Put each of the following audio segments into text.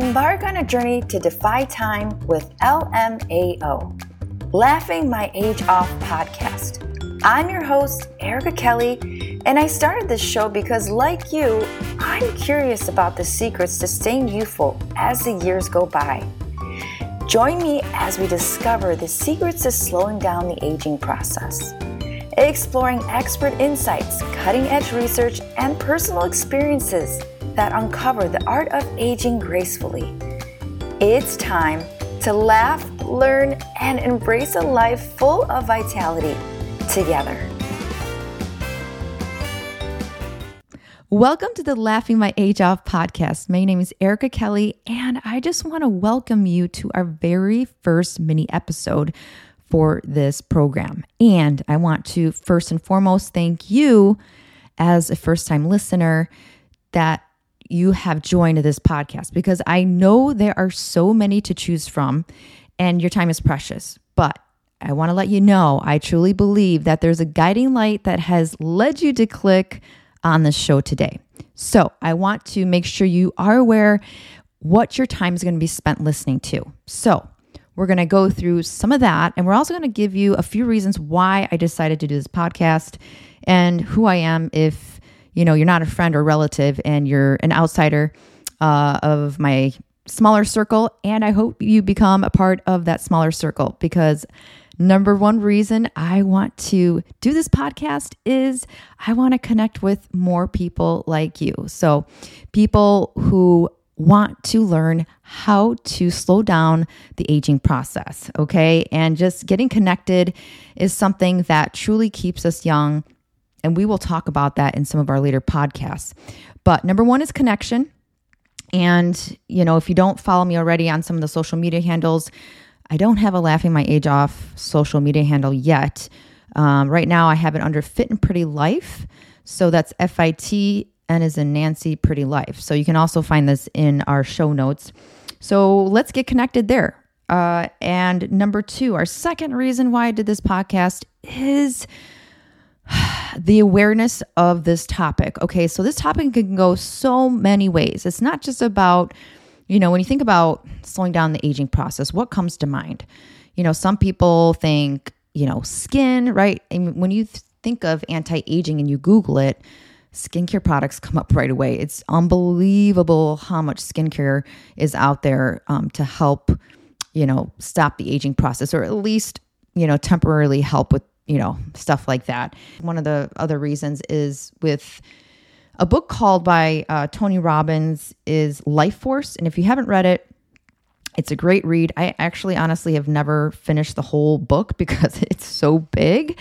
Embark on a journey to defy time with LMAO, Laughing My Age Off podcast. I'm your host, Erica Kelly, and I started this show because, like you, I'm curious about the secrets to staying youthful as the years go by. Join me as we discover the secrets to slowing down the aging process, exploring expert insights, cutting-edge research, and personal experiences that uncover the art of aging gracefully. It's time to laugh, learn, and embrace a life full of vitality together. Welcome to the Laughing My Age Off podcast. My name is Erica Kelly, and I just want to welcome you to our very first mini episode for this program. And I want to first and foremost thank you as a first-time listener that you have joined this podcast, because I know there are so many to choose from and your time is precious. But I want to let you know, I truly believe that there's a guiding light that has led you to click on this show today. So I want to make sure you are aware what your time is going to be spent listening to. So we're going to go through some of that, and we're also going to give you a few reasons why I decided to do this podcast and who I am if you know, you're not a friend or relative and you're an outsider of my smaller circle. And I hope you become a part of that smaller circle, because number one reason I want to do this podcast is I want to connect with more people like you. So people who want to learn how to slow down the aging process, okay? And just getting connected is something that truly keeps us young. And we will talk about that in some of our later podcasts. But number one is connection. And, you know, if you don't follow me already on some of the social media handles, I don't have a Laughing My Age Off social media handle yet. Right now I have it under Fit and Pretty Life. So that's FITN as in Nancy, Pretty Life. So you can also find this in our show notes. So let's get connected there. And number two, our second reason why I did this podcast is the awareness of this topic. Okay, so this topic can go so many ways. It's not just about, you know, when you think about slowing down the aging process, what comes to mind? You know, some people think, you know, skin, right? And when you think of anti-aging and you Google it, skincare products come up right away. It's unbelievable how much skincare is out there to help, you know, stop the aging process, or at least, you know, temporarily help with, you know, stuff like that. One of the other reasons is with a book called by Tony Robbins is Life Force. And if you haven't read it, it's a great read. I actually honestly have never finished the whole book because it's so big,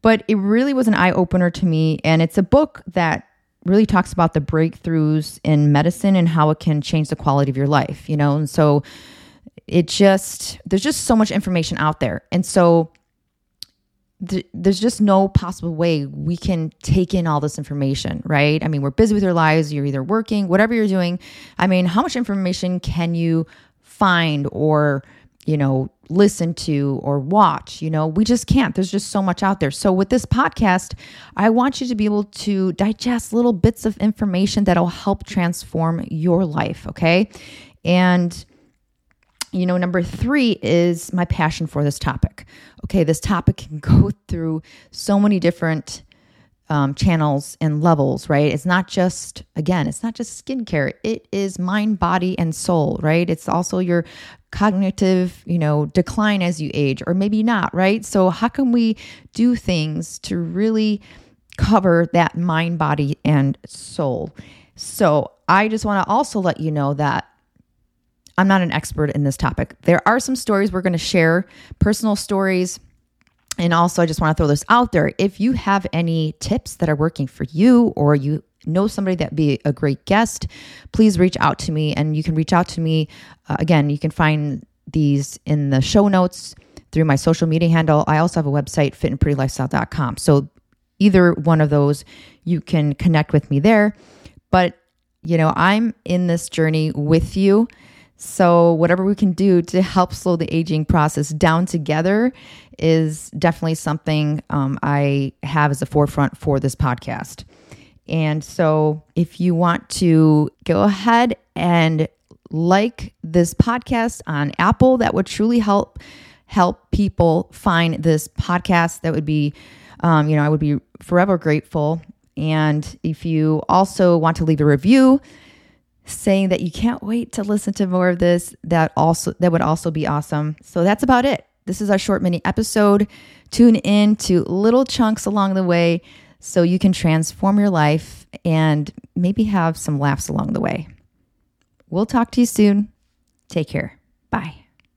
but it really was an eye-opener to me. And it's a book that really talks about the breakthroughs in medicine and how it can change the quality of your life, you know? And so there's just so much information out there. And so there's just no possible way we can take in all this information, right? I mean, we're busy with our lives. You're either working, whatever you're doing. I mean, how much information can you find or, you know, listen to or watch? You know, we just can't. There's just so much out there. So with this podcast, I want you to be able to digest little bits of information that'll help transform your life, okay? And you know, number three is my passion for this topic. Okay, this topic can go through so many different channels and levels, right? It's not just skincare. It is mind, body, and soul, right? It's also your cognitive, you know, decline as you age, or maybe not, right? So how can we do things to really cover that mind, body, and soul? So I just want to also let you know that I'm not an expert in this topic. There are some stories we're going to share, personal stories. And also, I just want to throw this out there. If you have any tips that are working for you, or you know somebody that'd be a great guest, please reach out to me. And you can reach out to me. Again, you can find these in the show notes through my social media handle. I also have a website, fitandprettylifestyle.com. So either one of those, you can connect with me there. But, you know, I'm in this journey with you. So whatever we can do to help slow the aging process down together is definitely something I have as a forefront for this podcast. And so if you want to go ahead and like this podcast on Apple. That would truly help people find this podcast. That would be, I would be forever grateful. And if you also want to leave a review saying that you can't wait to listen to more of this, that would also be awesome. So that's about it. This is our short mini episode. Tune in to little chunks along the way so you can transform your life and maybe have some laughs along the way. We'll talk to you soon. Take care. Bye.